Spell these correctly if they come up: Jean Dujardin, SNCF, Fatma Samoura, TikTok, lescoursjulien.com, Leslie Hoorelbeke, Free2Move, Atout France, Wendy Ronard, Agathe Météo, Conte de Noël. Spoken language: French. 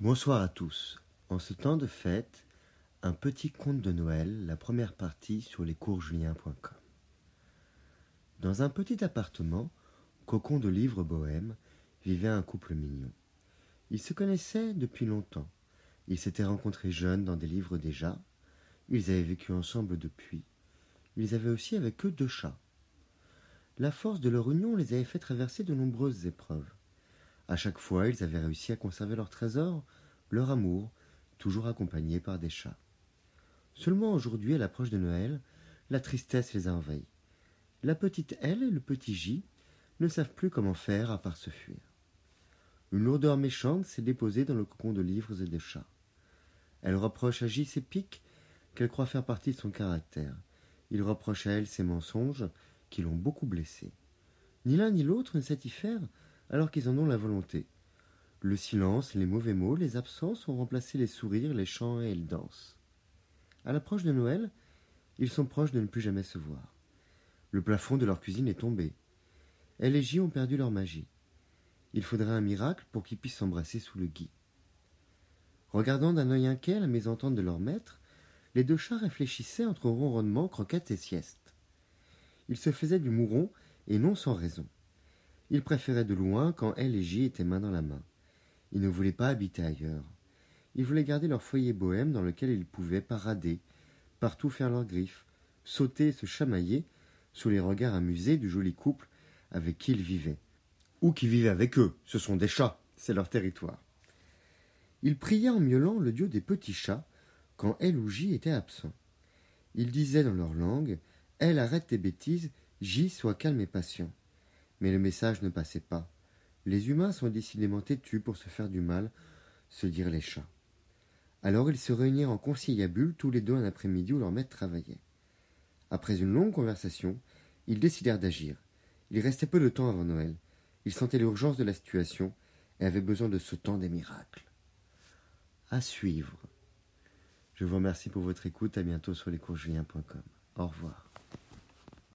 Bonsoir à tous. En ce temps de fête, un petit conte de Noël, la première partie sur lescoursjulien.com. Dans un petit appartement, cocon de livres bohème, vivait un couple mignon. Ils se connaissaient depuis longtemps. Ils s'étaient rencontrés jeunes dans des livres déjà. Ils avaient vécu ensemble depuis. Ils avaient aussi avec eux 2 chats. La force de leur union les avait fait traverser de nombreuses épreuves. À chaque fois, ils avaient réussi à conserver leur trésor, leur amour, toujours accompagné par des chats. Seulement aujourd'hui, à l'approche de Noël, la tristesse les a envahis. La petite L et le petit J ne savent plus comment faire à part se fuir. Une lourdeur méchante s'est déposée dans le cocon de livres et de chats. Elle reproche à J ses piques qu'elle croit faire partie de son caractère. Il reproche à elle ses mensonges qui l'ont beaucoup blessée. Ni l'un ni l'autre ne satisfèrent alors qu'ils en ont la volonté. Le silence, les mauvais mots, les absences ont remplacé les sourires, les chants et les danses. À l'approche de Noël, ils sont proches de ne plus jamais se voir. Le plafond de leur cuisine est tombé. Elle et J ont perdu leur magie. Il faudrait un miracle pour qu'ils puissent s'embrasser sous le gui. Regardant d'un œil inquiet la mésentente de leur maître, les 2 chats réfléchissaient entre ronronnements, croquettes et siestes. Ils se faisaient du mouron, et non sans raison. Ils préféraient de loin quand elle et J étaient main dans la main. Ils ne voulaient pas habiter ailleurs. Ils voulaient garder leur foyer bohème dans lequel ils pouvaient parader, partout faire leurs griffes, sauter et se chamailler sous les regards amusés du joli couple avec qui ils vivaient. Ou qui vivaient avec eux, ce sont des chats, c'est leur territoire. Ils priaient en miaulant le dieu des petits chats quand elle ou J était absent. Ils disaient dans leur langue « Elle, arrête tes bêtises, J, sois calme et patient ». Mais le message ne passait pas. Les humains sont décidément têtus pour se faire du mal, se dirent les chats. Alors ils se réunirent en conciliabule tous les 2 un après-midi où leur maître travaillait. Après une longue conversation, ils décidèrent d'agir. Il restait peu de temps avant Noël. Ils sentaient l'urgence de la situation et avaient besoin de ce temps des miracles. À suivre. Je vous remercie pour votre écoute. À bientôt sur lescoursjulien.com. Au revoir.